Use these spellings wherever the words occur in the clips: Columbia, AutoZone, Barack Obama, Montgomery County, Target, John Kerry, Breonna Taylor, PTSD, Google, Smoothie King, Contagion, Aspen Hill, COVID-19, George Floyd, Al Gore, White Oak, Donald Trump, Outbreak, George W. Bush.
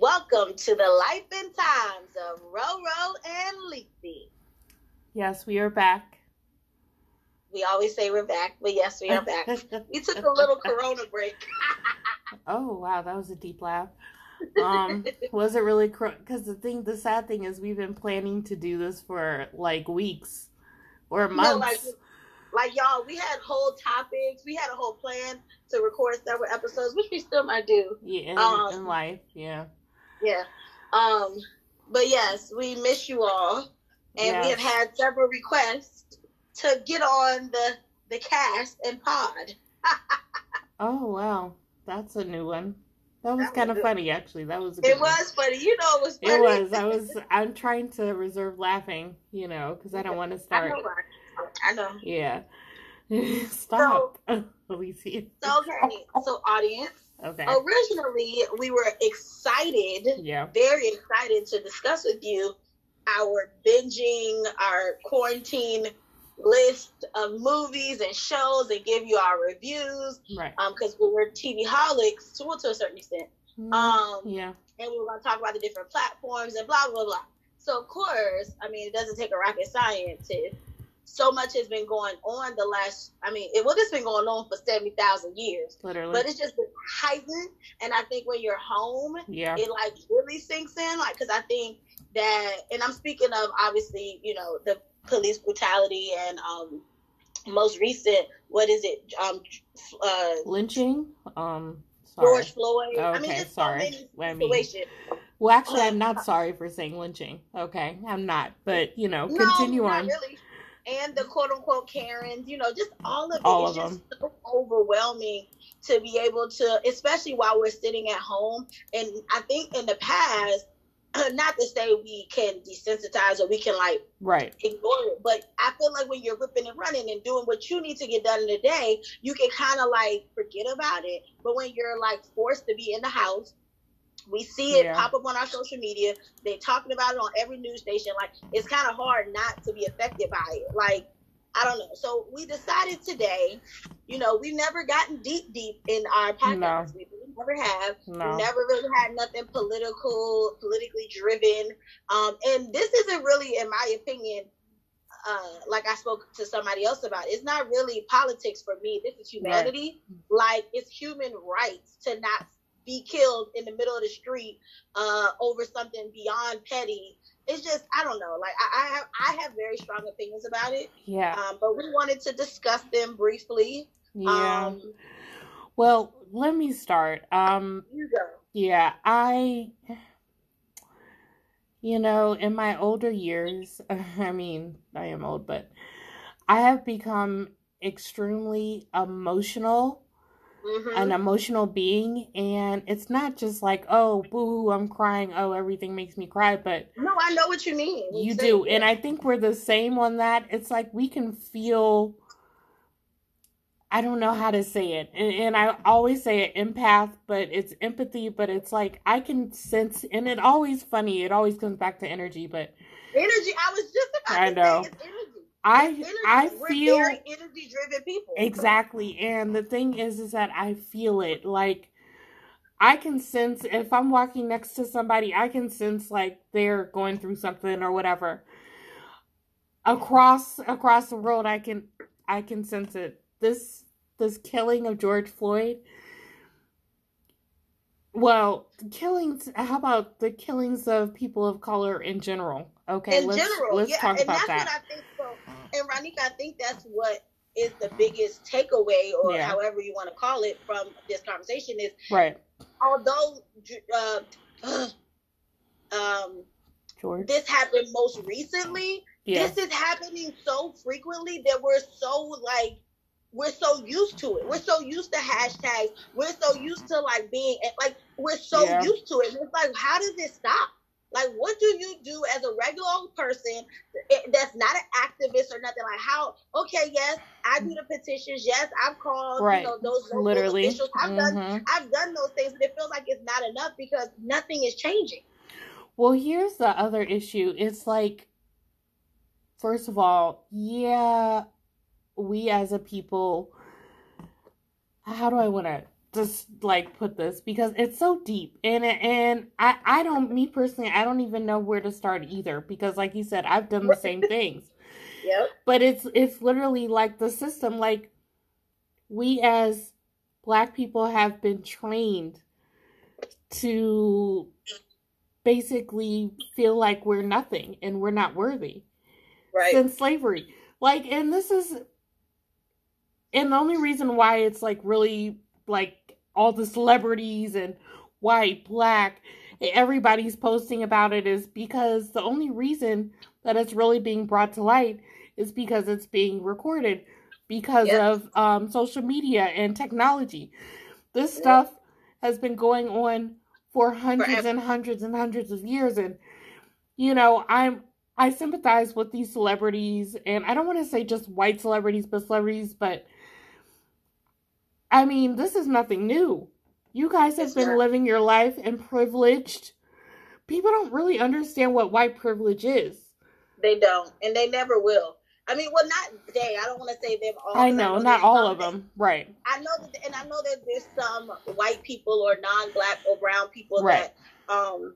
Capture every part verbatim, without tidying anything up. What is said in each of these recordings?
Welcome to the life and times of Roro and Leafy. Yes, we are back. We always say we're back, but yes, we are back. We took a little corona break. Oh, wow, that was a deep laugh. Um, was it really? Because the thing, the sad thing is, we've been planning to do this for like weeks or months. No, like, like y'all, we had whole topics. We had a whole plan to record several episodes, which we still might do. Yeah, in, um, in life, yeah, yeah. Um, but yes, we miss you all, and yes. we have had several requests to get on the the cast and pod. Oh wow, that's a new one. That was, was kind of funny, actually. That was a good It one. was funny. You know it was funny. It was. I was, I'm trying to reserve laughing, you know, because I don't want to start. I know. I know. Yeah. Stop. So, Alicia. So, okay. So, audience. Okay. Originally, we were excited, yeah. very excited to discuss with you our binging, our quarantine list of movies and shows and give you our reviews, right? Um, because we were T V holics to, to a certain extent. Um, yeah, and we were going to talk about the different platforms and blah blah blah. So of course, I mean, it doesn't take a rocket scientist. So much has been going on the last. I mean, it well, it's been going on for seventy thousand years, literally. But it's just been heightened, and I think when you're home, yeah, it like really sinks in, like because I think that, and I'm speaking of obviously, you know, the police brutality and um most recent what is it um uh lynching um sorry. George Floyd. Okay, I mean, it's sorry I mean, well actually I'm not sorry for saying lynching, okay, I'm not, but you know, no, continue on really. And the quote-unquote Karens, you know, just all of all it is of just them. So overwhelming to be able to, especially while we're sitting at home. And I think in the past, not to say we can desensitize or we can like right. ignore it, but I feel like when you're ripping and running and doing what you need to get done in a day, you can kind of like forget about it. But when you're like forced to be in the house, we see it yeah. pop up on our social media. They're talking about it on every news station. Like it's kind of hard not to be affected by it. Like I don't know. So we decided today, you know, we've never gotten deep, deep in our podcast. No. Never have no. never really had nothing political, politically driven, um, and this isn't really, in my opinion, uh, like I spoke to somebody else about. It's not really politics for me. This is humanity. Right. Like it's human rights to not be killed in the middle of the street uh, over something beyond petty. It's just I don't know. Like I, I have, I have very strong opinions about it. Yeah. Um, but we wanted to discuss them briefly. Yeah. Um, well. Let me start. Um, yeah, I, you know, in my older years, I mean, I am old, but I have become extremely emotional, mm-hmm. an emotional being. And it's not just like, oh, boo, I'm crying. Oh, everything makes me cry. But no, I know what you mean. You exactly. do. And I think we're the same on that. It's like we can feel... I don't know how to say it. And, and I always say it, empath, but it's empathy, but it's like, I can sense, and it always funny. It always comes back to energy, but. Energy. I was just about I to know. say it's energy. I, it's energy. I We're feel. We're very energy driven people. Exactly. And the thing is, is that I feel it. Like I can sense if I'm walking next to somebody, I can sense like they're going through something or whatever. Across, across the world, I can, I can sense it. This this killing of George Floyd, well, killings, how about the killings of people of color in general? Okay, in let's, general, let's yeah, talk and about that's that. What I think, so, and Ronika, I think that's what is the biggest takeaway, or yeah. however you want to call it, from this conversation is, right. although uh, um, George. this happened most recently, yeah. this is happening so frequently that we're so, like, we're so used to it. We're so used to hashtags. We're so used to like being like we're so yeah. used to it. And it's like, how does it stop? Like, what do you do as a regular old person that's not an activist or nothing? Like, how? Okay, yes, I do the petitions. Yes, I've called. Right. You know, those local Literally. officials. I've mm-hmm. done. I've done those things, but it feels like it's not enough because nothing is changing. Well, here's the other issue. It's like, first of all, yeah. we as a people, how do I want to just like put this because it's so deep, and and I I don't me personally I don't even know where to start either, because like you said, I've done the same things. Yep. But it's it's literally like the system, like we as Black people have been trained to basically feel like we're nothing and we're not worthy, right? Since slavery, like, and this is, and the only reason why it's like really like all the celebrities and white, Black, everybody's posting about it is because the only reason that it's really being brought to light is because it's being recorded because yeah. of um, social media and technology. This yeah. stuff has been going on for hundreds Forever. and hundreds and hundreds of years. And, you know, I'm, I sympathize with these celebrities, and I don't want to say just white celebrities, but celebrities, but I mean, this is nothing new. You guys have been living your life and privileged. People don't really understand what white privilege is. They don't, and they never will. I mean, well, not they. I don't want to say them all. I know, I know not all of them. That, right. I know, that, and I know that there's some white people or non-Black or brown people right. that um,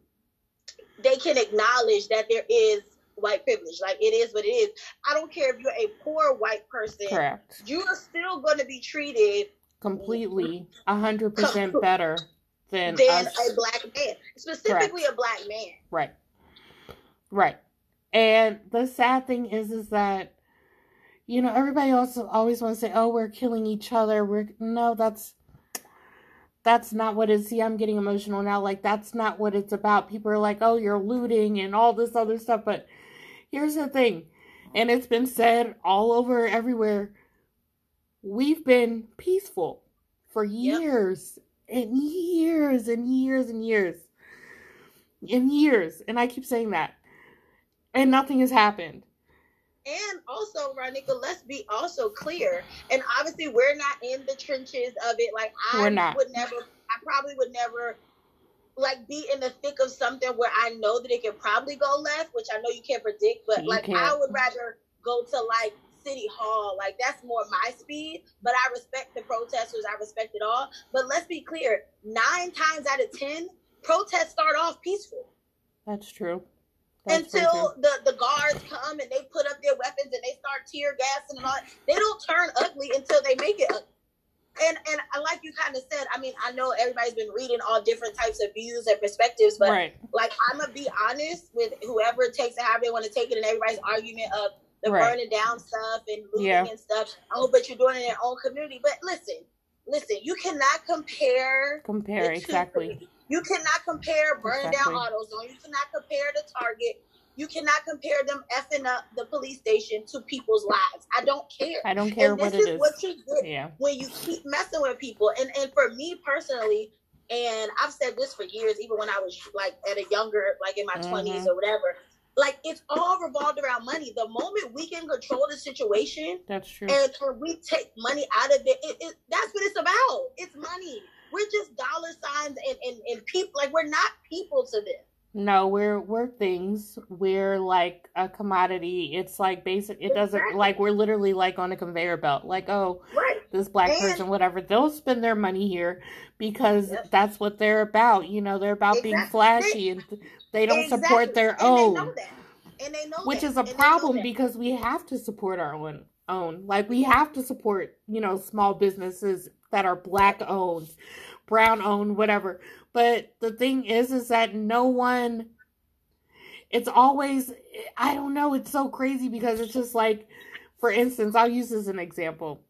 they can acknowledge that there is white privilege. Like, it is what it is. I don't care if you're a poor white person. Correct. You are still going to be treated completely one hundred percent better than, than a Black man. Specifically Correct. a Black man. Right. Right. And the sad thing is, is that, you know, everybody also always wants to say, oh, we're killing each other. We're no, that's that's not what it's. See, I'm getting emotional now. Like, that's not what it's about. People are like, oh, you're looting and all this other stuff. But here's the thing, and it's been said all over everywhere. We've been peaceful for years yep. and years and years and years and years. And I keep saying that. And nothing has happened. And also, Ronica, let's be also clear. And obviously, we're not in the trenches of it. Like, I we're not. would never, I probably would never, like, be in the thick of something where I know that it can probably go left, which I know you can't predict. But, you like, can't. I would rather go to, like, City Hall. Like, that's more my speed. But I respect the protesters. I respect it all. But let's be clear. Nine times out of ten, protests start off peaceful. That's true. That's Until the, the guards come and they put up their weapons and they start tear gassing and all. They don't turn ugly until they make it ugly. And, and like you kind of said, I mean, I know everybody's been reading all different types of views and perspectives, but right. like, I'm going to be honest with whoever takes it, how they want to take it, and everybody's argument of the right. burning down stuff and looting yeah. and stuff. Oh, but you're doing it in your own community. But listen, listen, you cannot compare. Compare, exactly. You cannot compare burn exactly. down AutoZone. You cannot compare the Target. You cannot compare them effing up the police station to people's lives. I don't care. I don't care and what it is. This is what you get yeah. when you keep messing with people. And and for me personally, and I've said this for years, even when I was like at a younger, like in my mm-hmm. twenties or whatever, like it's all revolved around money. The moment we can control the situation, that's true. And when we take money out of it, it, it that's what it's about. It's money. We're just dollar signs and, and, and people. Like, we're not people to them. No, we're we're things. We're like a commodity. It's like basic. It doesn't exactly. like we're literally like on a conveyor belt. Like, oh, right. this Black and, person, whatever. They'll spend their money here because yep. that's what they're about. You know, they're about exactly. being flashy, and they don't exactly. support their and own. They know that. And they know which that. is a and problem because we have to support our own. own. Like, we have to support, you know, small businesses that are Black owned, brown owned, whatever. But the thing is, is that no one, it's always, I don't know, it's so crazy because it's just like, for instance, I'll use this as an example.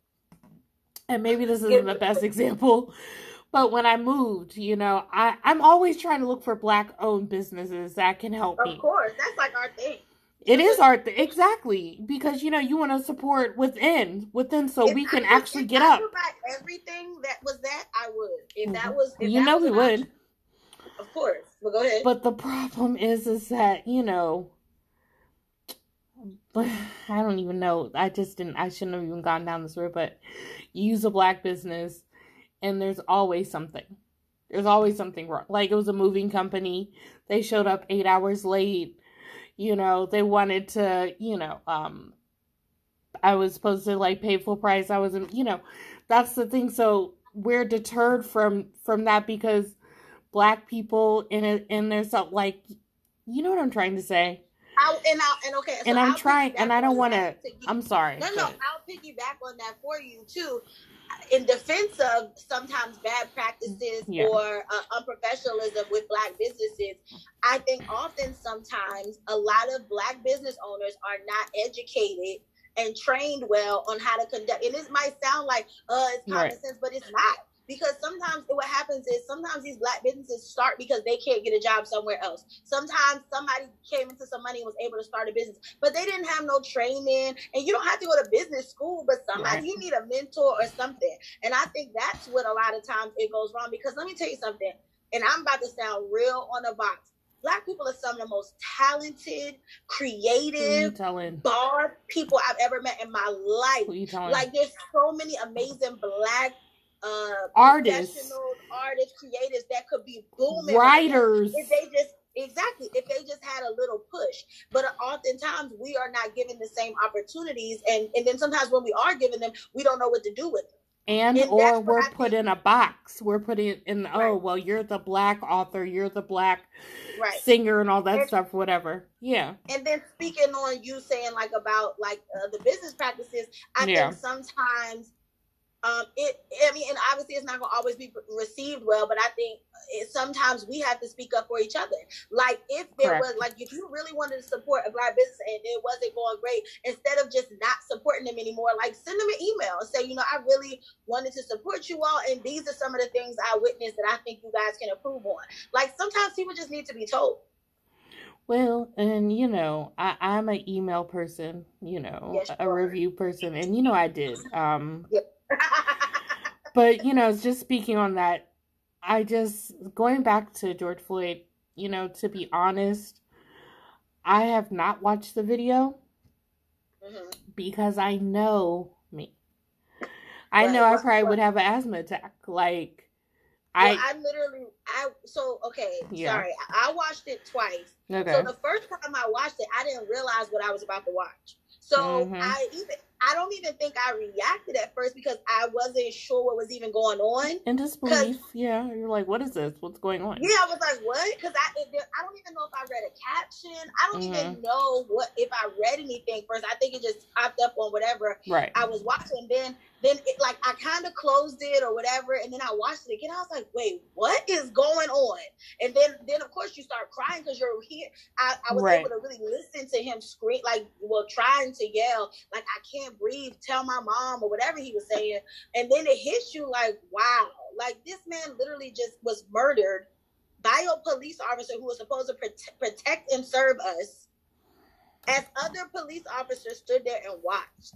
And maybe this isn't the best example, but when I moved, you know, I, I'm always trying to look for Black owned businesses that can help me. Of course, that's like our thing. It is our thing, exactly, because, you know, you want to support within, within, so if we can I, actually if get I up. If everything that was that, I would. If that was, if you that know, was we would. Option, of course, but well, go ahead. But the problem is, is that, you know, I don't even know. I just didn't. I shouldn't have even gone down this road. But you use a Black business, and there's always something. There's always something wrong. Like, it was a moving company. They showed up eight hours late. You know, they wanted to, you know, um, I was supposed to, like, pay full price. I wasn't, you know, that's the thing. So we're deterred from from that because black people in a, in their self, like, you know what I'm trying to say. I, and I, and okay, so and I'm I'll trying, and I don't want to. I'm sorry. No, no, but. I'll piggyback on that for you too. In defense of sometimes bad practices yeah. or uh, unprofessionalism with black businesses, I think often sometimes a lot of black business owners are not educated and trained well on how to conduct. And this might sound like, uh, it's common right. sense, but it's not. Because sometimes what happens is sometimes these black businesses start because they can't get a job somewhere else. Sometimes somebody came into some money and was able to start a business, but they didn't have no training. And you don't have to go to business school, but somebody, right. you need a mentor or something. And I think that's what a lot of times it goes wrong. Because let me tell you something, and I'm about to sound real on the box. Black people are some of the most talented, creative, bar people I've ever met in my life. Like, there's so many amazing black Uh, artists, professional artists, creators that could be booming. Writers, if they just exactly if they just had a little push. But oftentimes we are not given the same opportunities, and and then sometimes when we are given them, we don't know what to do with them. And, and or we're put think. in a box. We're put in, in right. oh well, you're the black author, you're the black right. singer, and all that and, stuff, whatever. Yeah. And then speaking on you saying like about like uh, the business practices, I yeah. think sometimes. Um, it, I mean, and obviously it's not going to always be received well, but I think it, sometimes we have to speak up for each other. Like if there Correct. was, like if you really wanted to support a black business and it wasn't going great, instead of just not supporting them anymore, like send them an email and say, you know, I really wanted to support you all. And these are some of the things I witnessed that I think you guys can improve on. Like sometimes people just need to be told. Well, and you know, I, I'm an email person, you know, yes, a sure. review person. And you know, I did, um, yep. But, you know, just speaking on that, I just, going back to George Floyd, you know, to be honest, I have not watched the video mm-hmm. because I know me. I right. know I probably would have an asthma attack. Like, well, I... I literally, I, so, okay, yeah. sorry. I watched it twice. Okay. So the first time I watched it, I didn't realize what I was about to watch. So mm-hmm. I even... I don't even think I reacted at first because I wasn't sure what was even going on. And disbelief, yeah. You're like, what is this? What's going on? Yeah, I was like, what? Because I it, I don't even know if I read a caption. I don't mm-hmm. even know what if I read anything first. I think it just popped up on whatever right. I was watching. Then, then it, like, I kind of closed it or whatever, and then I watched it again. I was like, wait, what is going on? And then, then of course, you start crying because you're here. I, I was right. able to really listen to him scream, like, well, trying to yell, like, I can't breathe, tell my mom or whatever he was saying, and then it hits you like, wow, like this man literally just was murdered by a police officer who was supposed to protect, protect and serve us as other police officers stood there and watched.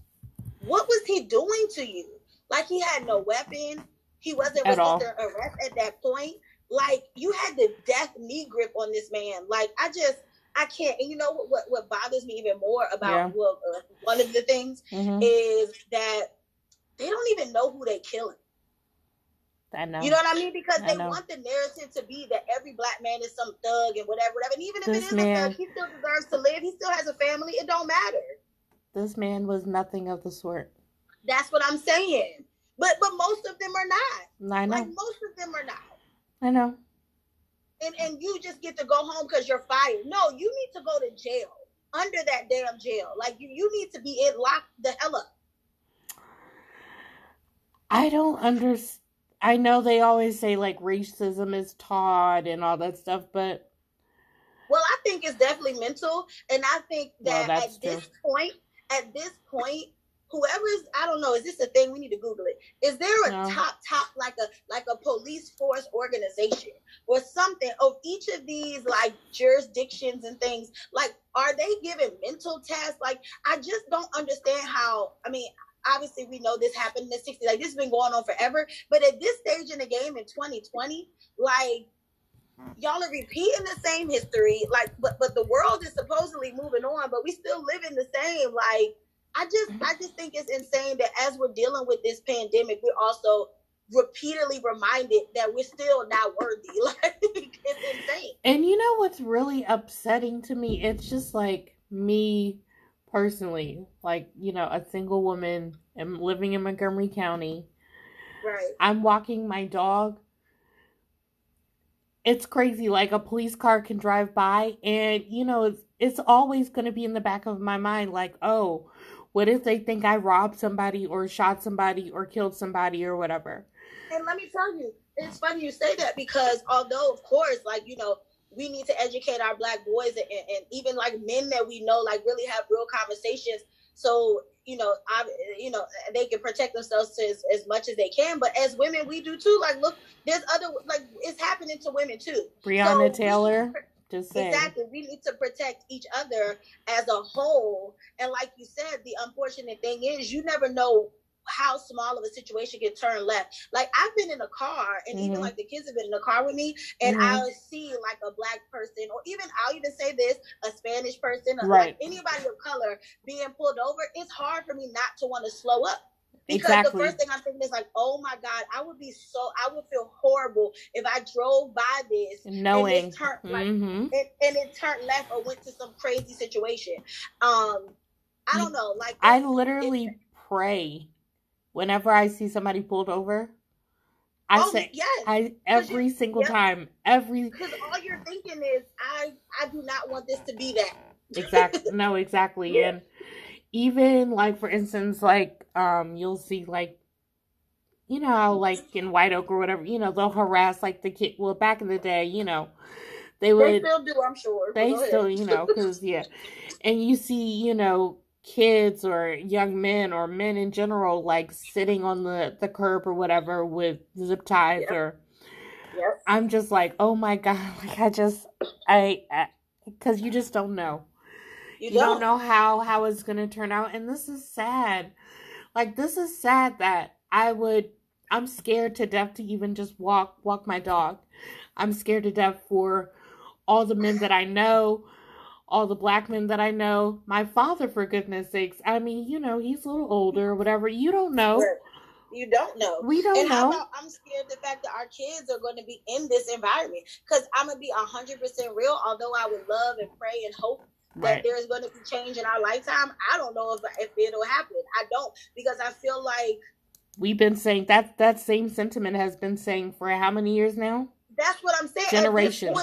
What was he doing to you? Like, he had no weapon, he wasn't under arrest at that point. Like, you had the death knee grip on this man. Like, I just I can't, and you know what, what, what bothers me even more about yeah. well, uh, one of the things mm-hmm. is that they don't even know who they're killing. I know. You know what I mean? Because I they know. want the narrative to be that every black man is some thug and whatever, whatever. And even if this it is man, a thug, he still deserves to live. He still has a family. It don't matter. This man was nothing of the sort. That's what I'm saying. But but most of them are not. I know. Like, most of them are not. I know. And and you just get to go home because you're fired. No, you need to go to jail, under that damn jail. Like, you, you need to be in lock the hell up. I don't understand. I know they always say, like, racism is taught and all that stuff, but... Well, I think it's definitely mental. And I think that well, at true. this point, at this point, whoever's, I don't know, is this a thing? We need to Google it. Is there a no. top, top, like a like a police force organization or something of each of these, like, jurisdictions and things? Like, are they giving mental tests? Like, I just don't understand how, I mean, obviously we know this happened in the sixties. Like, this has been going on forever. But at this stage in the game in twenty twenty, like, y'all are repeating the same history. Like, but, but the world is supposedly moving on, but we still living the same, like, I just I just think it's insane that as we're dealing with this pandemic, we're also repeatedly reminded that we're still not worthy. Like, it's insane. And you know what's really upsetting to me? It's just like me personally, like, you know, a single woman and living in Montgomery County. Right. I'm walking my dog. It's crazy. Like, a police car can drive by, and, you know, it's, it's always going to be in the back of my mind, like, oh, what if they think I robbed somebody or shot somebody or killed somebody or whatever? And let me tell you, it's funny you say that, because although, of course, like, you know, we need to educate our Black boys and, and even, like, men that we know, like, really have real conversations. So, you know, I, you know, they can protect themselves as, as much as they can. But as women, we do, too. Like, look, there's other, like, it's happening to women, too. Breonna so Taylor. We, just exactly. Saying. We need to protect each other as a whole. And like you said, the unfortunate thing is you never know how small of a situation can turn left. Like, I've been in a car, and mm-hmm. even like the kids have been in a car with me, and mm-hmm. I'll see like a Black person, or even I'll even say this, a Spanish person, or right. like anybody of color being pulled over. It's hard for me not to want to slow up, because exactly. the first thing I'm thinking is like, oh my God, I would be so, I would feel horrible if I drove by this knowing and it turned, like, mm-hmm. it, and it turned left or went to some crazy situation. Um, I don't know. Like, I literally it, pray. Whenever I see somebody pulled over, I oh, say, yes. I every you, single yep. time, every because all you're thinking is, I, I do not want this to be that. Exactly. No, exactly. Yeah. And even like, for instance, like um, you'll see like, you know, like in White Oak or whatever, you know, they'll harass like the kid. Well, back in the day, you know, they would. They still do, I'm sure. They Go still, ahead. You know, because yeah, and you see, you know. Kids or young men or men in general, like sitting on the, the curb or whatever with zip ties yep. or yep. I'm just like, oh my God, like I just I, I cause you just don't know you, you don't. don't know how how it's gonna turn out. And this is sad. Like, this is sad that I would I'm scared to death to even just walk walk my dog. I'm scared to death for all the men that I know, all the Black men that I know. My father, for goodness sakes, I mean, you know, he's a little older or whatever. You don't know. You don't know. We don't and know. How about, I'm scared the fact that our kids are going to be in this environment, because I'm going to be one hundred percent real. Although I would love and pray and hope right. that there is going to be change in our lifetime, I don't know if, if it'll happen. I don't, because I feel like... We've been saying that, that same sentiment has been saying for how many years now? That's what I'm saying. Generations.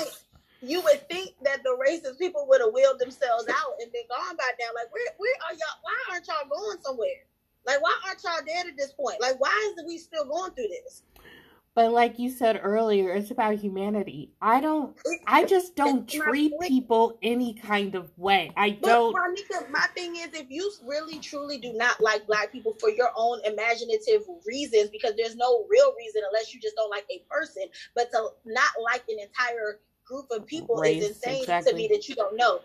You would think that the racist people would have wheeled themselves out and been gone by now. Like, where, where are y'all? Why aren't y'all going somewhere? Like, why aren't y'all dead at this point? Like, why is we still going through this? But like you said earlier, it's about humanity. I don't, I just don't treat people any kind of way. I don't. But my thing is, if you really, truly do not like Black people for your own imaginative reasons, because there's no real reason unless you just don't like a person, but to not like an entire group of people race, is insane exactly. to me that you don't know.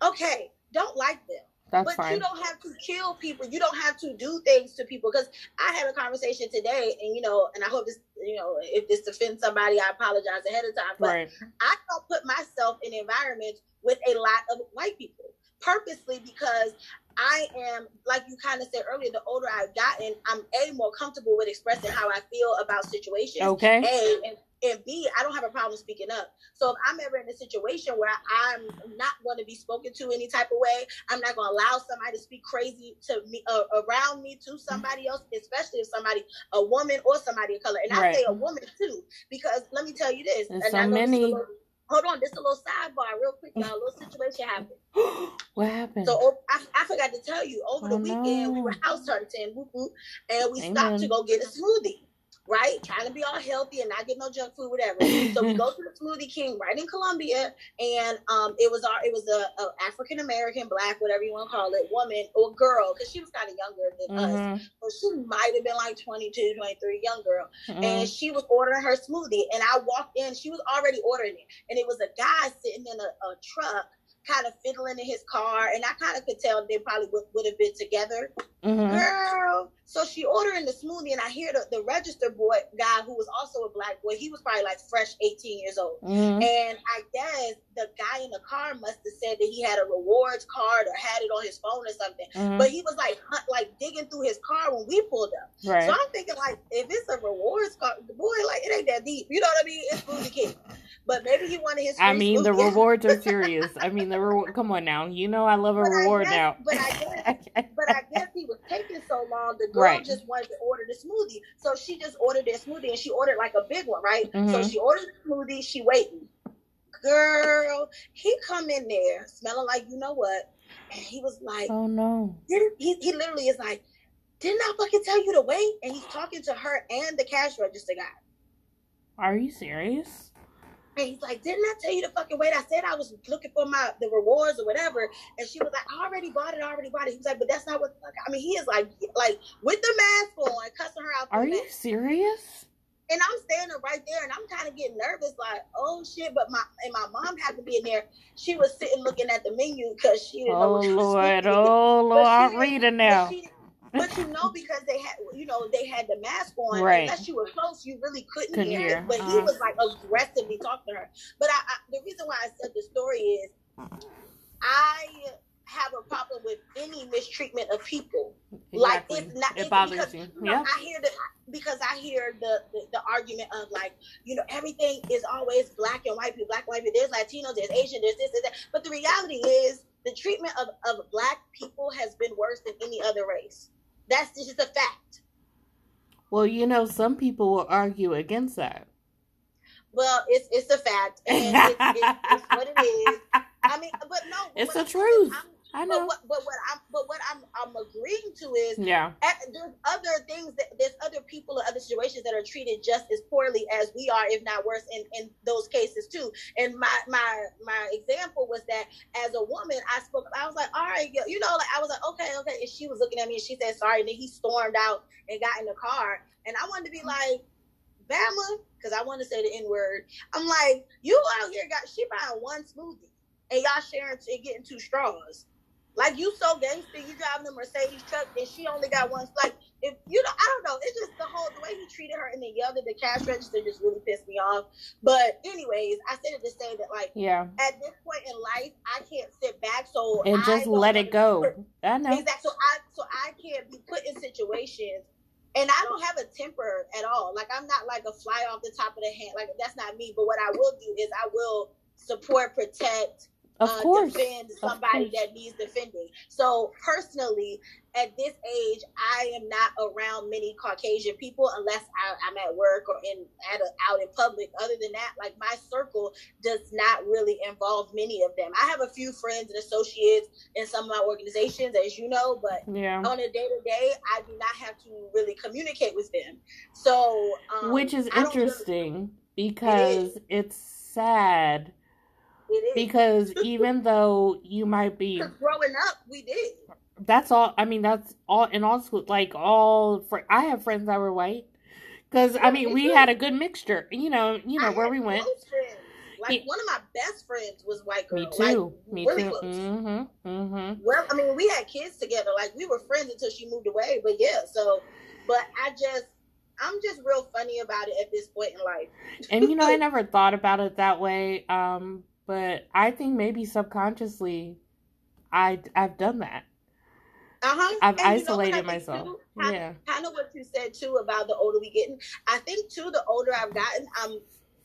Okay, don't like them. That's but fine. You don't have to kill people. You don't have to do things to people. Because I had a conversation today, and you know, and I hope this, you know, if this offends somebody, I apologize ahead of time. But right. I don't put myself in environments with a lot of white people purposely, because I am, like you kind of said earlier, the older I've gotten, I'm A, more comfortable with expressing how I feel about situations. Okay. A, and And B, I don't have a problem speaking up. So if I'm ever in a situation where I'm not going to be spoken to any type of way, I'm not going to allow somebody to speak crazy to me uh, around me to somebody else, especially if somebody, a woman or somebody of color. And right. I say a woman too, because let me tell you this. And so many. Little, hold on, this is a little sidebar real quick, y'all. A little situation happened. What happened? So I, I forgot to tell you. Over oh, the weekend, no. we were house hunting, whoop, whoop, and we Amen. stopped to go get a smoothie. Right, trying to be all healthy and not get no junk food, whatever. So we go to the Smoothie King right in Columbia, and um, it was our, it was a, a African American, Black, whatever you want to call it, woman or girl, because she was kind of younger than mm-hmm. us, so she might have been like twenty-two, twenty-three, young girl, mm-hmm. and she was ordering her smoothie, and I walked in, she was already ordering it, and it was a guy sitting in a, a truck, kind of fiddling in his car, and I kind of could tell they probably would, would have been together. Mm-hmm. Girl, so she ordering the smoothie, and I hear the, the register boy guy, who was also a Black boy, he was probably like fresh eighteen years old. Mm-hmm. And I guess the guy in the car must have said that he had a rewards card or had it on his phone or something. Mm-hmm. But he was like hunt, like digging through his car when we pulled up. Right. So I'm thinking, like, if it's a rewards card, the boy, like, it ain't that deep. You know what I mean? It's Smoothie King. But maybe he wanted his. I mean, smoothie. The rewards are serious. I mean, the reward. Come on now, you know I love a but reward I guess, now. But I guess, but I guess he was taking so long, the girl right. just wanted to order the smoothie. So she just ordered their smoothie, and she ordered like a big one, right? Mm-hmm. So she ordered the smoothie, she waiting. Girl, he come in there smelling like you know what, and he was like, oh no. Didn't, he, he literally is like, didn't I fucking tell you to wait? And he's talking to her and the cash register guy. Are you serious? And he's like, didn't I tell you to fucking wait? I said I was looking for my the rewards or whatever. And she was like, I already bought it, I already bought it. He was like, but that's not what the fuck. I mean, he is like, like with the mask on, cussing her out. Are you serious? And I'm standing right there, and I'm kind of getting nervous, like, oh, shit. But my and my mom had to be in there. She was sitting looking at the menu because she didn't oh, know what she was Lord, oh, Lord, Lord, I'm reading now. But you know, because they had, you know, they had the mask on. Right. Unless you were close, you really couldn't, couldn't hear, hear it. But uh-huh. he was like aggressively talking to her. But I, I, the reason why I said the story is, I have a problem with any mistreatment of people. Exactly. Like it's not. It it's bothers because, you. you know, yeah. I hear the because I hear the, the the argument of like, you know, everything is always black and white people, black and white people. There's Latinos, there's Asian, there's this, there's that. But the reality is, the treatment of of black people has been worse than any other race. That's just a fact. Well, you know, some people will argue against that. Well, it's it's a fact, and it's, it's, it's what it is. I mean, but no, it's the truth. I'm, I know, but what, but what I'm but what I'm I'm agreeing to is yeah. At, there's other things that there's other people in other situations that are treated just as poorly as we are, if not worse, in, in those cases too. And my my my example was that as a woman, I spoke. I was like, all right, you know, like I was like, okay, okay. And she was looking at me, and she said sorry. And then he stormed out and got in the car, and I wanted to be like, Bama, because I want to say the N word. I'm like, you out here got she buying one smoothie, and y'all sharing and getting two straws. Like, you so gangster, you driving a Mercedes truck, and she only got one. Like, if you know, I don't know. It's just the whole, the way he treated her and then yelled at the cash register just really pissed me off. But anyways, I said it to say that, like, yeah. At this point in life, I can't sit back. So And I just let it go. Put, I know. Exactly. So I, so I can't be put in situations. And I don't have a temper at all. Like, I'm not like a fly off the top of the hand. Like, that's not me. But what I will do is I will support, protect, Of uh, course. defend somebody that needs defending. So personally, at this age, I am not around many Caucasian people unless I, I'm at work or in at a, out in public. Other than that, like my circle does not really involve many of them. I have a few friends and associates in some of my organizations, as you know, but yeah. on a day-to-day, I do not have to really communicate with them. So, um, which is interesting really, because it it's sad. Because even though you might be growing up, we did. That's all. I mean, that's all in all school. Like all, fr- I have friends that were white. Because I mean, we had a good mixture. You know, you know I where we went. Like yeah. one of my best friends was white girl. Me too. Like, me really too. Mm-hmm. Mm-hmm. Well, I mean, we had kids together. Like we were friends until she moved away. But yeah. So, but I just. I'm just real funny about it at this point in life. And, you know, I never thought about it that way. Um, but I think maybe subconsciously I, I've done that. Uh-huh. I've and isolated you know myself. Too, kind yeah. Of, kind of what you said, too, about the older we getting. I think, too, the older I've gotten, I'm...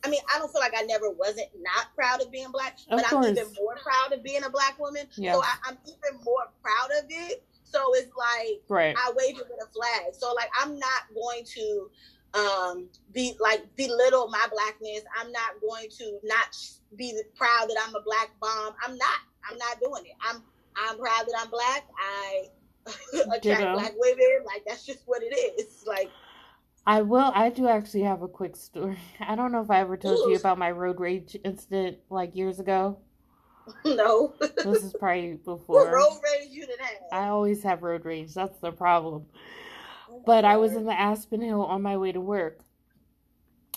I mean, I don't feel like I never wasn't not proud of being black. Of but course. I'm even more proud of being a black woman. Yeah. So I, I'm even more proud of it. So it's like, right. I waved it with a flag. So like, I'm not going to um, be like belittle my blackness. I'm not going to not be proud that I'm a black mom. I'm not, I'm not doing it. I'm, I'm proud that I'm black. I attract Ditto. Black women. Like, that's just what it is. Like, I will, I do actually have a quick story. I don't know if I ever told Ooh. you about my road rage incident like years ago. No. This is probably before. What road rage you didn't have? I always have road rage. That's the problem. Oh, but I was in the Aspen Hill on my way to work.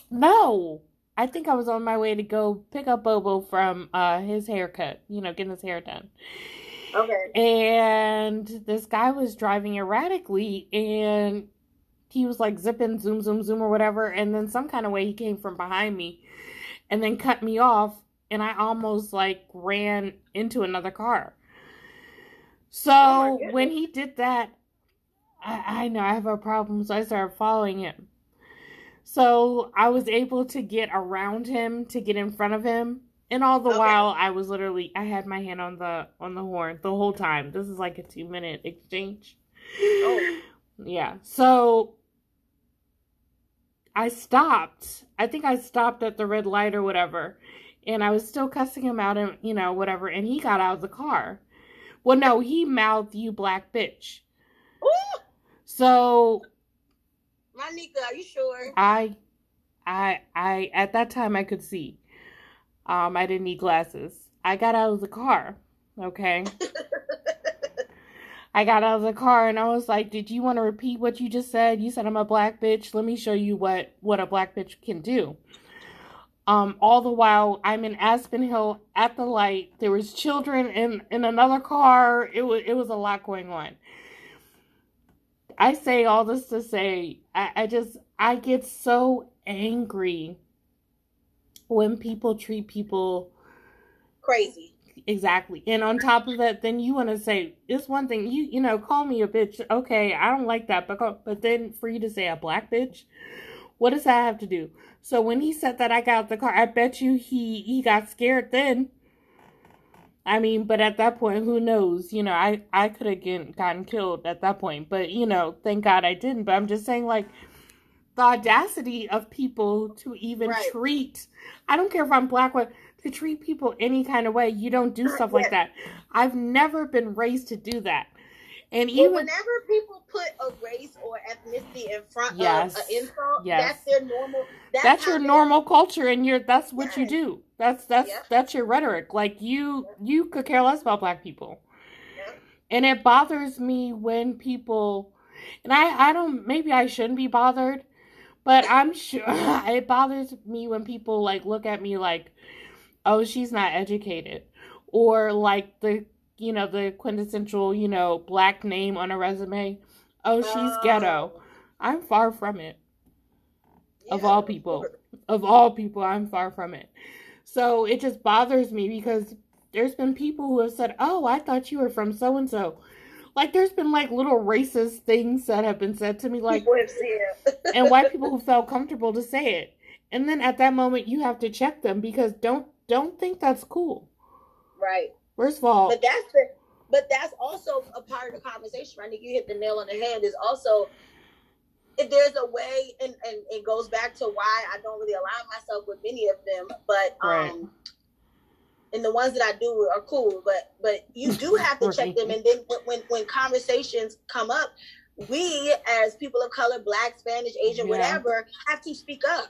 No. I think I was on my way to go pick up Bobo from uh, his haircut. You know, getting his hair done. Okay. And this guy was driving erratically. And he was like zipping, zoom, zoom, zoom or whatever. And then some kind of way he came from behind me. And then cut me off. And I almost, like, ran into another car. So, oh when he did that, I, I know I have a problem, so I started following him. So, I was able to get around him, to get in front of him. And all the okay. while, I was literally, I had my hand on the on the horn the whole time. This is like a two-minute exchange. Oh. Yeah. So I stopped. I think I stopped at the red light or whatever. And I was still cussing him out and, you know, whatever. And he got out of the car. Well, no, he mouthed, "You black bitch." Ooh. So. My nigga, are you sure? I, I, I, at that time I could see. Um, I didn't need glasses. I got out of the car. Okay. I got out of the car and I was like, "Did you want to repeat what you just said? You said I'm a black bitch. Let me show you what, what a black bitch can do." Um, all the while, I'm in Aspen Hill at the light. There was children in, in another car. It was, it was a lot going on. I say all this to say, I, I just, I get so angry when people treat people crazy. Exactly. And on top of that, then you want to say, it's one thing, you you know, call me a bitch. Okay, I don't like that. But, but then for you to say a black bitch, what does that have to do? So when he said that, I got out the car, I bet you he, he got scared then. I mean, but at that point, who knows? You know, I, I could have gotten killed at that point. But, you know, thank God I didn't. But I'm just saying, like, the audacity of people to even right. treat, I don't care if I'm black, what, to treat people any kind of way. You don't do stuff like that. I've never been raised to do that. And even well, whenever people put a race or ethnicity in front yes, of an insult, yes. that's their normal. That's, that's your normal culture, and you're that's what yes. you do. That's that's yes. that's your rhetoric. Like you, yes. you could care less about black people, yes. and it bothers me when people. And I, I don't. Maybe I shouldn't be bothered, but I'm sure it bothers me when people like look at me like, "Oh, she's not educated," or like the. You know, the quintessential, you know, black name on a resume. Oh, she's ghetto. I'm far from it. Yeah. Of all people. Of all people, I'm far from it. So it just bothers me because there's been people who have said, "Oh, I thought you were from so-and-so." Like, there's been, like, little racist things that have been said to me. Like, and white people who felt comfortable to say it. And then at that moment, you have to check them because don't don't think that's cool. Right. First of all, but that's the, but that's also a part of the conversation. I think you hit the nail on the head. Is also if there's a way, and, and it goes back to why I don't really align myself with many of them. But right. um, and the ones that I do are cool. But but you do have to check them. And then when when conversations come up, we as people of color, black, Spanish, Asian, yeah. whatever, have to speak up.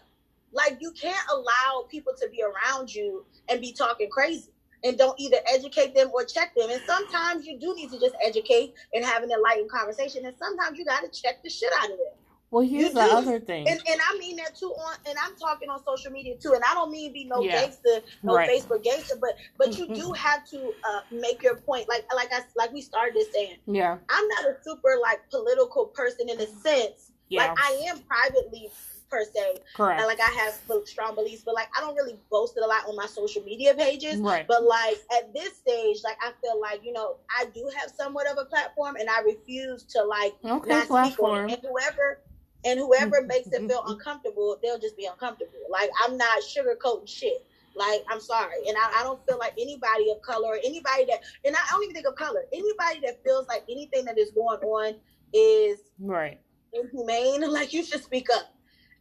Like you can't allow people to be around you and be talking crazy. And don't either educate them or check them. And sometimes you do need to just educate and have an enlightened conversation. And sometimes you got to check the shit out of them. Well, here's you the do. other thing. And, and I mean that too. On and I'm talking on social media too. And I don't mean be no yeah. gangster, no right. Facebook gangster. But but mm-hmm. you do have to uh, make your point. Like like I like we started this saying. Yeah. I'm not a super like political person in a sense. Yeah. Like I am privately. Per se, correct. And like I have strong beliefs, but like I don't really boast it a lot on my social media pages. Right. But like at this stage, like I feel like you know I do have somewhat of a platform, and I refuse to like okay, not platform. speak on it. And whoever and whoever makes it feel uncomfortable, they'll just be uncomfortable. Like I'm not sugarcoating shit. Like I'm sorry, and I, I don't feel like anybody of color, or anybody that, and I don't even think of color. Anybody that feels like anything that is going on is right inhumane. Like you should speak up.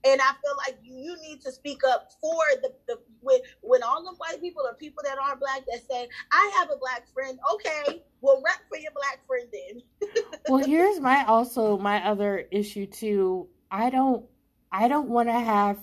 And I feel like you need to speak up for the, the when, when all the white people or people that aren't black that say, "I have a black friend." Okay, well, rep for your black friend then. Well, here's my also my other issue too. I don't I don't want to have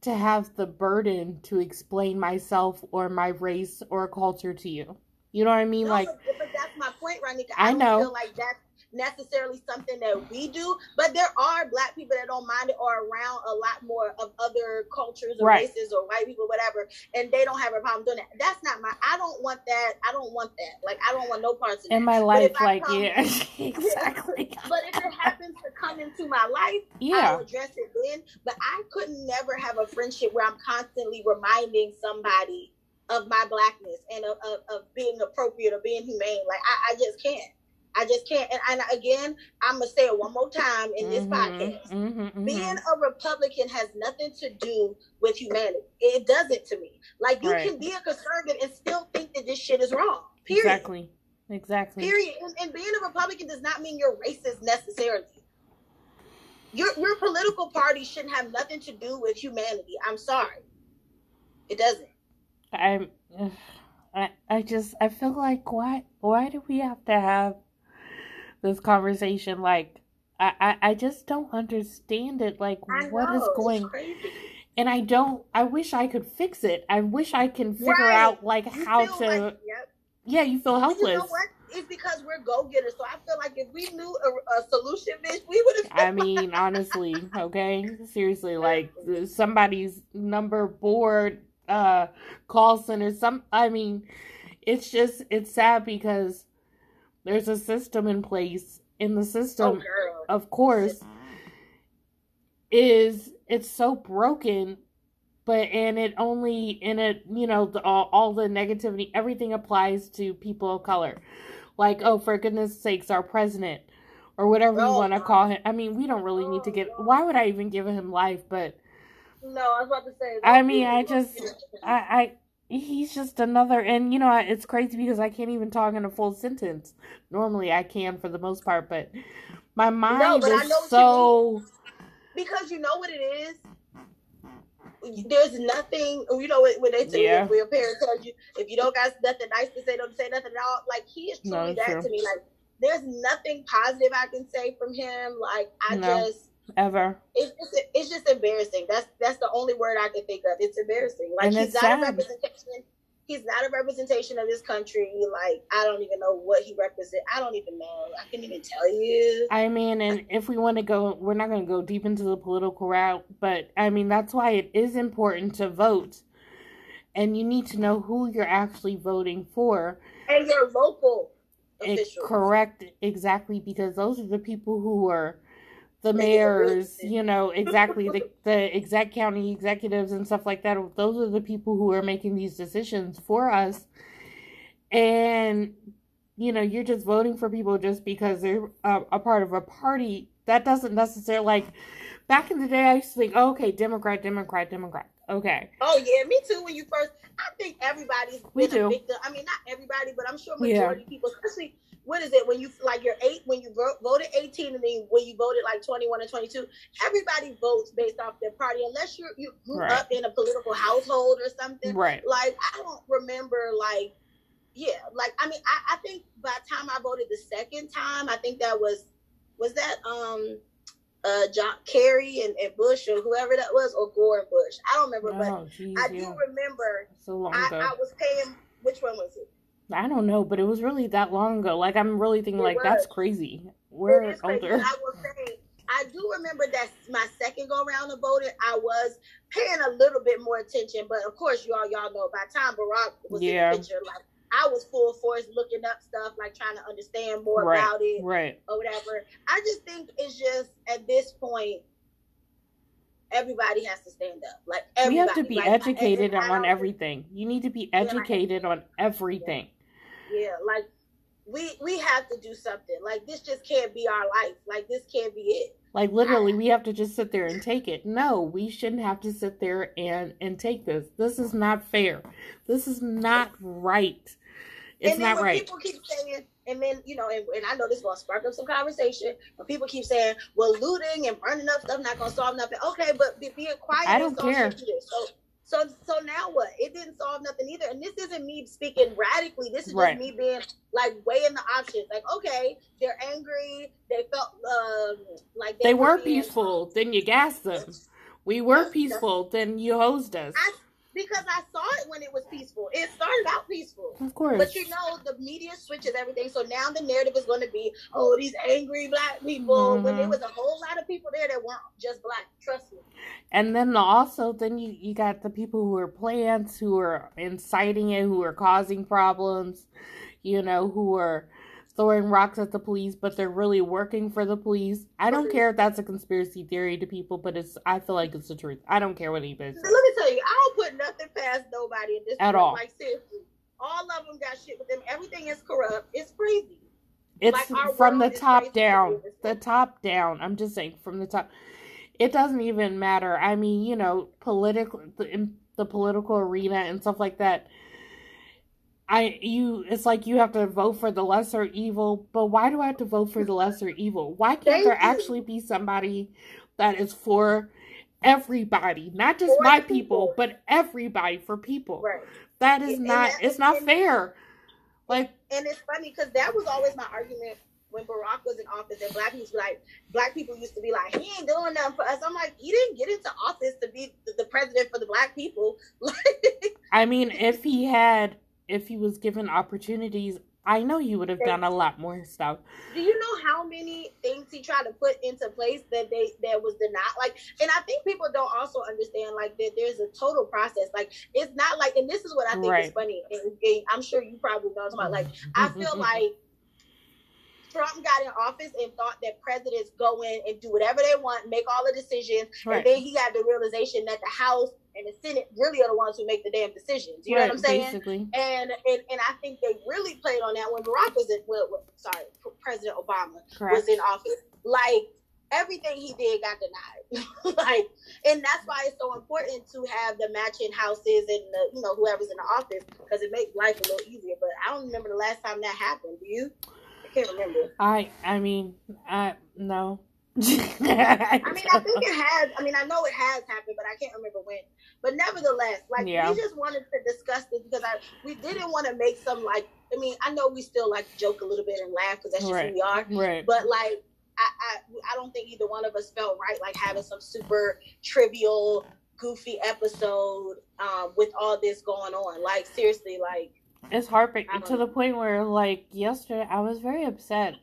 to have the burden to explain myself or my race or culture to you. You know what I mean? No, like, but that's my point, Ronika. I, I don't know. Feel like that's necessarily something that we do, but there are black people that don't mind it or around a lot more of other cultures or right. races or white people, whatever, and they don't have a problem doing that. That's not my, I don't want that. I don't want that. Like, I don't want no parts of in that. my life. Like, come, yeah, exactly. But if it happens to come into my life, yeah. I'll address it then, but I could never have a friendship where I'm constantly reminding somebody of my blackness and of, of, of being appropriate or being humane. Like, I, I just can't. I just can't. And, and again, I'm going to say it one more time in this mm-hmm, podcast. Mm-hmm, mm-hmm. Being a Republican has nothing to do with humanity. It doesn't to me. Like, you right. can be a conservative and still think that this shit is wrong. Period. Exactly. Exactly. Period. And, and being a Republican does not mean you're racist necessarily. Your your political party shouldn't have nothing to do with humanity. I'm sorry, it doesn't. I'm. I I just I feel like why why do we have to have this conversation? Like I I, I just don't understand it. Like I what know, is going? It's crazy. And I don't. I wish I could fix it. I wish I can figure right. out like you how to. Like, yep. Yeah, you feel helpless. You know what? It's because we're go-getters. So I feel like if we knew a, a solution, bitch, we would have. I mean, honestly, okay, seriously, like somebody's number board, uh, call center. Some, I mean, it's just it's sad because there's a system in place, and the system, oh, of course, is it's so broken. But, and it only, and it, you know, the, all, all the negativity, everything applies to people of color. Like, oh, for goodness sakes, our president, or whatever oh, you want to no. call him. I mean, we don't really oh, need to give, no. why would I even give him life, but. No, I was about to say. I mean, I just, I, I, he's just another, and, you know, it's crazy because I can't even talk in a full sentence. Normally I can for the most part, but my mind no, but is so. Because you know what it is? There's nothing, you know, when they say yeah. your parents tell you if you don't got nothing nice to say, don't say nothing at all. Like he is truly no, that true. to me. Like there's nothing positive I can say from him. Like I no, just ever. It's just it's just embarrassing. That's that's the only word I can think of. It's embarrassing. Like and he's not sad. a representation. He's not a representation of this country. Like I don't even know what he represents. I don't even know. I can't even tell you. I mean, and if we want to go, we're not going to go deep into the political route. But I mean, that's why it is important to vote, and you need to know who you're actually voting for. And your local officials. It, correct, exactly, because those are the people who are the mayors. You know, exactly the the exec county executives and stuff like that. Those are the people who are making these decisions for us. And you know, you're just voting for people just because they're uh, a part of a party. That doesn't necessarily, like back in the day, I used to think, oh, okay, Democrat, Democrat, Democrat. Okay. Oh yeah, me too. When you first, I think everybody's been we do. a victim. I mean, not everybody, but I'm sure majority yeah. people, especially. What is it when you like you're eight when you voted eighteen and then when you voted like twenty-one and twenty-two, everybody votes based off their party unless you you grew right. up in a political household or something. Right. Like I don't remember like yeah like I mean I, I think by the time I voted the second time I think that was was that um uh John Kerry and, and Bush or whoever that was or Gore and Bush I don't remember oh, but geez, I do yeah. remember so long I, I was paying which one was it. I don't know, but it was really that long ago. Like, I'm really thinking, it like, was. that's crazy. We're older. Crazy. I will say, I do remember that my second go-round of voting, I was paying a little bit more attention. But, of course, y'all y'all know, by the time Barack was yeah. in the picture, like, I was full force looking up stuff, like, trying to understand more right. about it right. or whatever. I just think it's just, at this point, everybody has to stand up. Like, everybody. You have to be like, educated on everything. You need to be educated yeah, like, on everything. Yeah. Yeah, like, we we have to do something. Like, this just can't be our life. Like, this can't be it. Like, literally, I, we have to just sit there and take it. No, we shouldn't have to sit there and, and take this. This is not fair. This is not right. It's not right. And then when people keep saying, and then, you know, and, and I know this is going to spark up some conversation, but people keep saying, well, looting and burning up stuff not going to solve nothing. Okay, but be, being quiet. I don't care. So, So so now what? It didn't solve nothing either. And this isn't me speaking radically. This is right. just me being, like, weighing the options. Like, okay, they're angry. They felt um, like they, they were peaceful. Angry. Then you gassed them. We were no, peaceful. No. Then you hosed us. I, because I saw it when it was peaceful. It started out peaceful. Of course. But, you know, the media switches everything. So now the narrative is going to be, oh, these angry black people. Mm-hmm. When there was a whole lot of people there that weren't just black. Trust me. And then also, then you, you got the people who are plants, who are inciting it, who are causing problems, you know, who are throwing rocks at the police, but they're really working for the police. I don't care if that's a conspiracy theory to people, but it's I feel like it's the truth. I don't care what anybody says. Let me tell you, I don't put nothing past nobody in this at all. Like, seriously, all of them got shit with them. Everything is corrupt. It's crazy. It's like, from the top down. The top down. I'm just saying, from the top. It doesn't even matter. I mean, you know, political the, the political arena and stuff like that. I you it's like you have to vote for the lesser evil, but why do I have to vote for the lesser evil? Why can't Thank there you. actually be somebody that is for everybody, not just for my people, people, but everybody, for people? Right. That is and, not and it's not and, fair. Like, and it's funny because that was always my argument when Barack was in office, and black people like black people used to be like, he ain't doing nothing for us. I'm like, you didn't get into office to be the president for the black people. I mean, if he had. If he was given opportunities, I know he would have done a lot more stuff. Do you know how many things he tried to put into place that they that was denied? Like, and I think people don't also understand, like, that there's a total process. Like, it's not like, and this is what I think right. is funny, and, and I'm sure you probably know what I'm talking about. Like, I feel like Trump got in office and thought that presidents go in and do whatever they want, make all the decisions, right. and then he had the realization that the House and the Senate really are the ones who make the damn decisions. You right, know what I'm saying? Basically. And, and and I think they really played on that when Barack was in, well, sorry, President Obama Correct. was in office. Like, everything he did got denied. Like, and that's why it's so important to have the matching houses and the, you know, whoever's in the office, because it makes life a little easier. But I don't remember the last time that happened. Do you? I can't remember. I I mean, I no. I mean, I think it has. I mean, I know it has happened, but I can't remember when. But nevertheless, like, yeah. we just wanted to discuss this because I we didn't want to make some, like, I mean, I know we still, like, joke a little bit and laugh because that's just right. who we are. Right. But, like, I, I, I don't think either one of us felt right, like, having some super trivial, goofy episode um, with all this going on. Like, seriously, like. It's heartbreaking to know. the point where, like, yesterday I was very upset.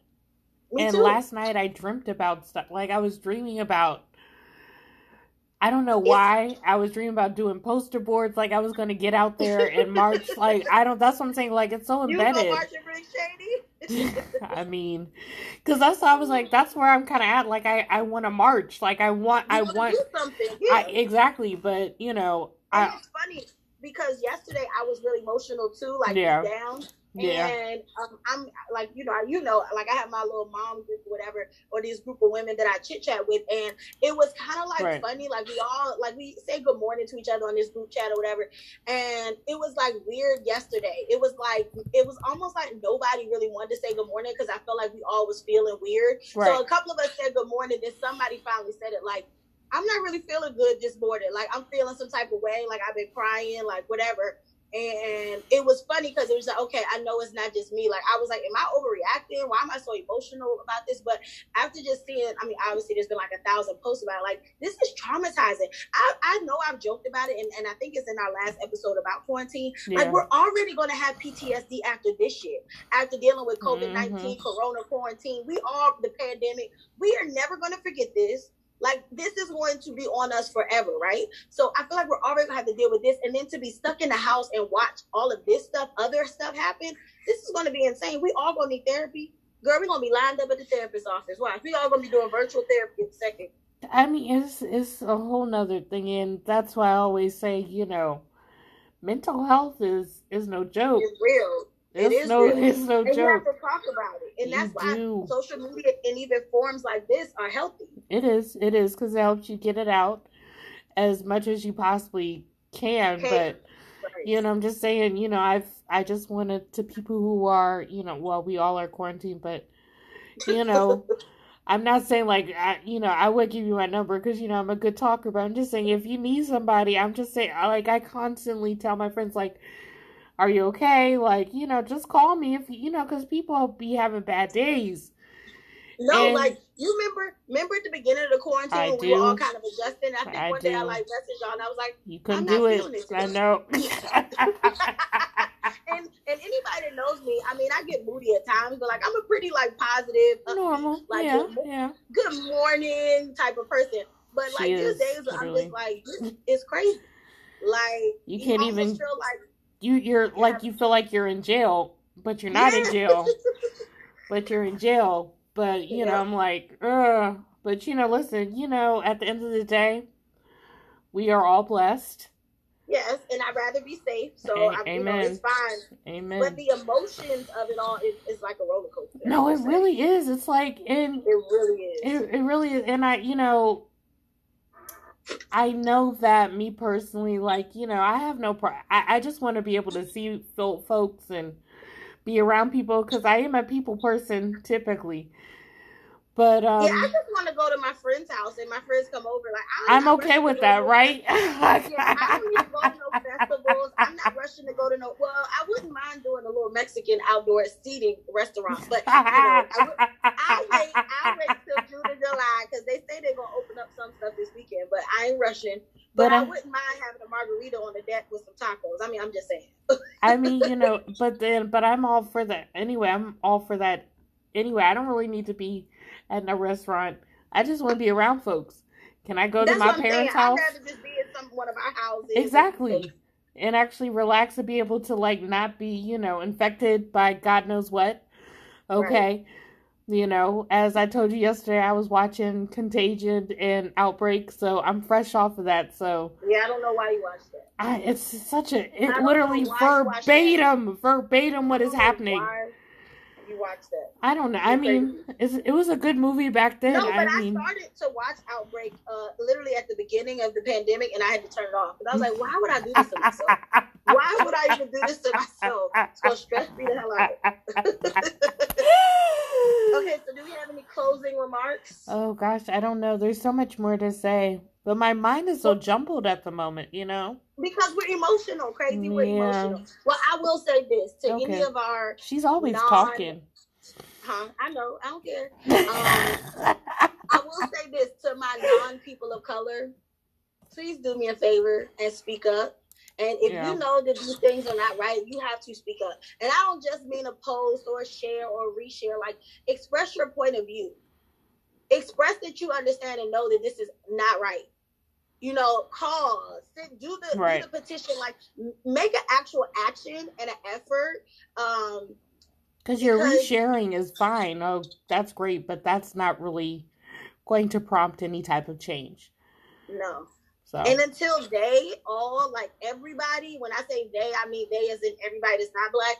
Me and too. Last night I dreamt about stuff. Like, I was dreaming about, I don't know why, it's... I was dreaming about doing poster boards. Like, I was going to get out there and march. Like, I don't, that's what I'm saying. Like, it's so embedded. You go marching pretty shady. I mean, because that's what I was like, that's where I'm kind of at. Like, I, I want to march. Like, I want, you I want. do something. Yeah. I, exactly. But, you know. And I, it's funny because yesterday I was really emotional too. Like, yeah. down. Yeah. And um, I'm like, you know, you know, like I have my little mom group or whatever, or this group of women that I chit chat with. And it was kind of like right. funny. Like we all, like we say good morning to each other on this group chat or whatever. And it was like weird yesterday. It was like, it was almost like nobody really wanted to say good morning because I felt like we all was feeling weird. Right. So a couple of us said good morning. Then somebody finally said it like, I'm not really feeling good this morning. Like I'm feeling some type of way. Like I've been crying, like whatever. And it was funny because it was like, okay, I know it's not just me. Like, I was like, am I overreacting? Why am I so emotional about this? But after just seeing, I mean, obviously there's been like a thousand posts about it. Like, this is traumatizing. I, I know I've joked about it. And, and I think it's in our last episode about quarantine. Yeah. Like, we're already going to have P T S D after this shit. After dealing with COVID nineteen, mm-hmm. corona quarantine, we all, the pandemic, we are never going to forget this. Like, this is going to be on us forever, right? So I feel like we're already going to have to deal with this. And then to be stuck in the house and watch all of this stuff, other stuff happen, this is going to be insane. We all going to need therapy. Girl, we're going to be lined up at the therapist's office. Why? We all going to be doing virtual therapy in a second. I mean, it's, it's a whole nother thing. And that's why I always say, you know, mental health is, is no joke. It's real. It's it is no, real. It's no and joke. You have to talk about it. And you that's why do. social media and even forums like this are healthy. It is. It is because it helps you get it out as much as you possibly can. can. But, right. you know, I'm just saying, you know, I've, I just wanted to people who are, you know, well, we all are quarantined, but, you know, I'm not saying like, I, you know, I would give you my number because, you know, I'm a good talker, but I'm just saying if you need somebody, I'm just saying, like, I constantly tell my friends, like, are you okay? Like, you know, just call me if, you know, because people be having bad days. No, and like, you remember remember at the beginning of the quarantine I when do. we were all kind of adjusting? I think I one do. day I, like, messaged y'all and I was like, you can I'm do not it. feeling this. I know. and, and anybody that knows me, I mean, I get moody at times, but, like, I'm a pretty, like, positive, normal, like, yeah, good, yeah. good morning type of person. But, she like, is, these days, literally. I'm just like, this is crazy. Like, you can't you even feel like, You you're like you feel like you're in jail, but you're not yeah. in jail. But you're in jail. But you yeah. know, I'm like, ugh. But you know, listen, you know, at the end of the day, we are all blessed. Yes, and I'd rather be safe. So a- I'm, amen. You know, it's fine. Amen. But the emotions of it all is, is like a roller coaster. No, it really is. It's like and it really is. It it really is. And I, you know, I know that me personally, like, you know, I have no problem. I, I just want to be able to see folks and be around people, because I am a people person typically. But um, yeah, I just want to go to my friend's house and my friends come over. Like, I'm, I'm okay with that, over. Right? Yeah, I don't even go to no festivals. I'm not rushing to go to no. Well, I wouldn't mind doing a little Mexican outdoor seating restaurant, but you know, I I'll wait. I'll wait till June and July, because they say they're gonna open up some stuff this weekend. But I ain't rushing. But, but I wouldn't mind having a margarita on the deck with some tacos. I mean, I'm just saying. I mean, you know, but then, but I'm all for that anyway. I'm all for that anyway. I don't really need to be at a restaurant. I just want to be around folks. Can I go That's to my parents' saying. house? I'd rather just be in some one of our houses. Exactly. And actually relax and be able to, like, not be, you know, infected by God knows what. Okay. Right. You know, as I told you yesterday, I was watching Contagion and Outbreak, so I'm fresh off of that, so. Yeah, I don't know why you watched that. I, it's such a, it literally verbatim, verbatim what is happening. Why. You watch that. I don't know. You're I mean, it's, it was a good movie back then. No, but I, I mean, started to watch Outbreak uh, literally at the beginning of the pandemic, and I had to turn it off. And I was like, why would I do this to myself? Why would I even do this to myself? It's going to stress me the hell out. Okay, so do we have any closing remarks? Oh, gosh, I don't know. There's so much more to say. But my mind is so jumbled at the moment, you know? Because we're emotional, crazy. Yeah. We're emotional. Well, I will say this to okay. any of our... She's always non- talking. Huh? I know. I don't care. Um, I will say this to my non-people of color. Please do me a favor and speak up. And if yeah. you know that these things are not right, you have to speak up. And I don't just mean a post or a share or reshare. Like, express your point of view. Express that you understand and know that this is not right. You know, call, sit, do the right. do the petition, like make an actual action and an effort. Um, Cause your resharing is fine. Oh, that's great, but that's not really going to prompt any type of change. No. So. And until they all, like everybody, when I say they, I mean they as in everybody that's not black,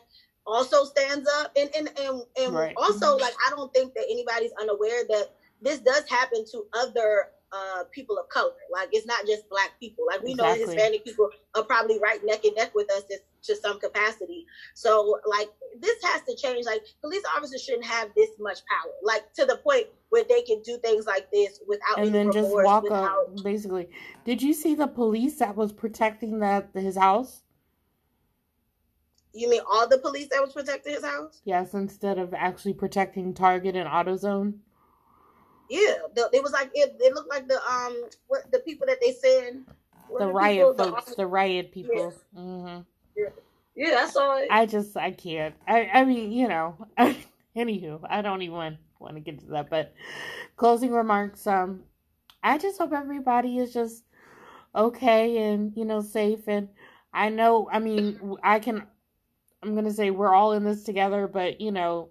also stands up. And and and, and right. also, like, I don't think that anybody's unaware that this does happen to other uh people of color. Like, it's not just black people. Like, we exactly. know Hispanic people are probably right neck and neck with us to, to some capacity. So, like, this has to change. Like, police officers shouldn't have this much power, like, to the point where they can do things like this without and any then remorse, just walk without... up basically. Did you see the police that was protecting that his house? You mean all the police that was protecting his house? Yes, instead of actually protecting Target and AutoZone. Yeah, the, it was like it. It looked like the um, what the people that they send, the, the riot people, folks, the, the riot people. Yeah. Mm-hmm. yeah, yeah, that's all. It. I just I can't. I I mean, you know. Anywho, I don't even want to get to that. But closing remarks. Um, I just hope everybody is just okay and, you know, safe. And I know. I mean, I can. I'm gonna say we're all in this together, but you know.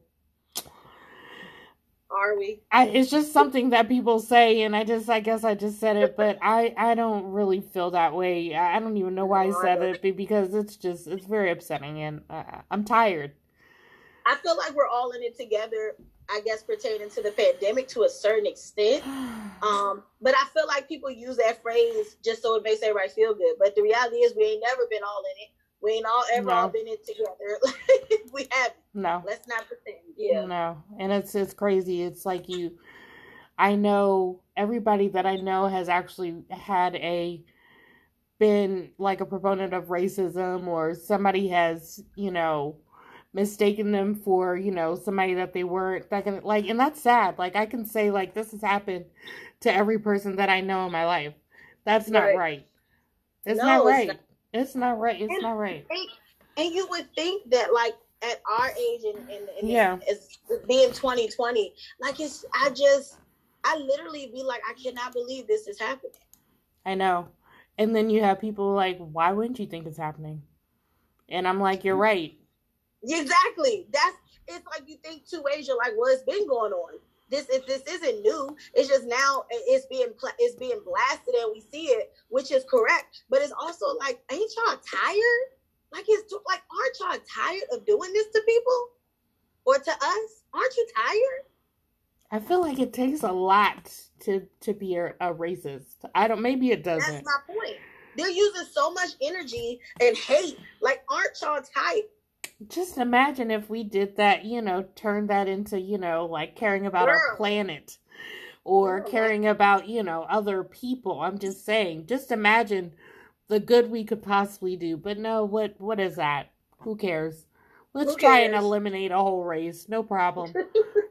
Are we? I, it's just something that people say, and I just, I guess I just said it, but I, I don't really feel that way. I don't even know why I said it, because it's just, it's very upsetting, and uh, I'm tired. I feel like we're all in it together, I guess, pertaining to the pandemic to a certain extent. Um, but I feel like people use that phrase just so it makes everybody feel good. But the reality is we ain't never been all in it. We ain't all ever no. all been in together. We haven't. No. Let's not pretend. Yeah. No. And it's it's crazy. It's like you, I know everybody that I know has actually had a, been like a proponent of racism, or somebody has, you know, mistaken them for, you know, somebody that they weren't. That can, like, and that's sad. Like, I can say, like, this has happened to every person that I know in my life. That's not right. right. It's no, not right. It's not- It's not right. It's and, not right. And, and you would think that, like, at our age and, and, and yeah. it's, it's being twenty twenty, like, it's, I just, I literally be like, I cannot believe this is happening. I know. And then you have people like, why wouldn't you think it's happening? And I'm like, you're right. Exactly. That's, it's like you think two ways. You're like, well, it's been going on. This is this isn't new. It's just now it's being it's being blasted and we see it, which is correct. But it's also like, ain't y'all tired? Like it's like, aren't y'all tired of doing this to people or to us? Aren't you tired? I feel like it takes a lot to, to be a, a racist. I don't, maybe it doesn't. That's my point. They're using so much energy and hate. Like, aren't y'all tight? Just imagine if we did that, you know, turn that into, you know, like caring about Girl. our planet or Girl. caring about, you know, other people. I'm just saying, just imagine the good we could possibly do. But no, what what is that? Who cares? Let's Who try cares? and eliminate a whole race. No problem.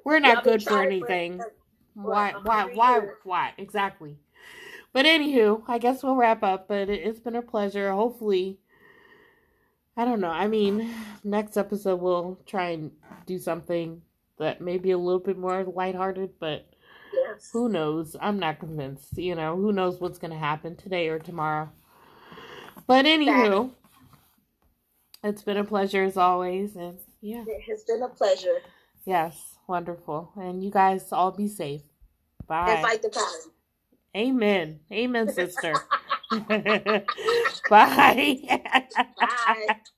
We're not good for anything. For why, why, why, why, why? Exactly. But anywho, I guess we'll wrap up, but it, it's been a pleasure. Hopefully, I don't know. I mean, next episode we'll try and do something that may be a little bit more lighthearted, but yes. Who knows? I'm not convinced. You know, who knows what's going to happen today or tomorrow. But anywho, it's been a pleasure as always. And yeah, it has been a pleasure. Yes, wonderful. And you guys all be safe. Bye. And fight the power. Amen. Amen, sister. Bye. Bye.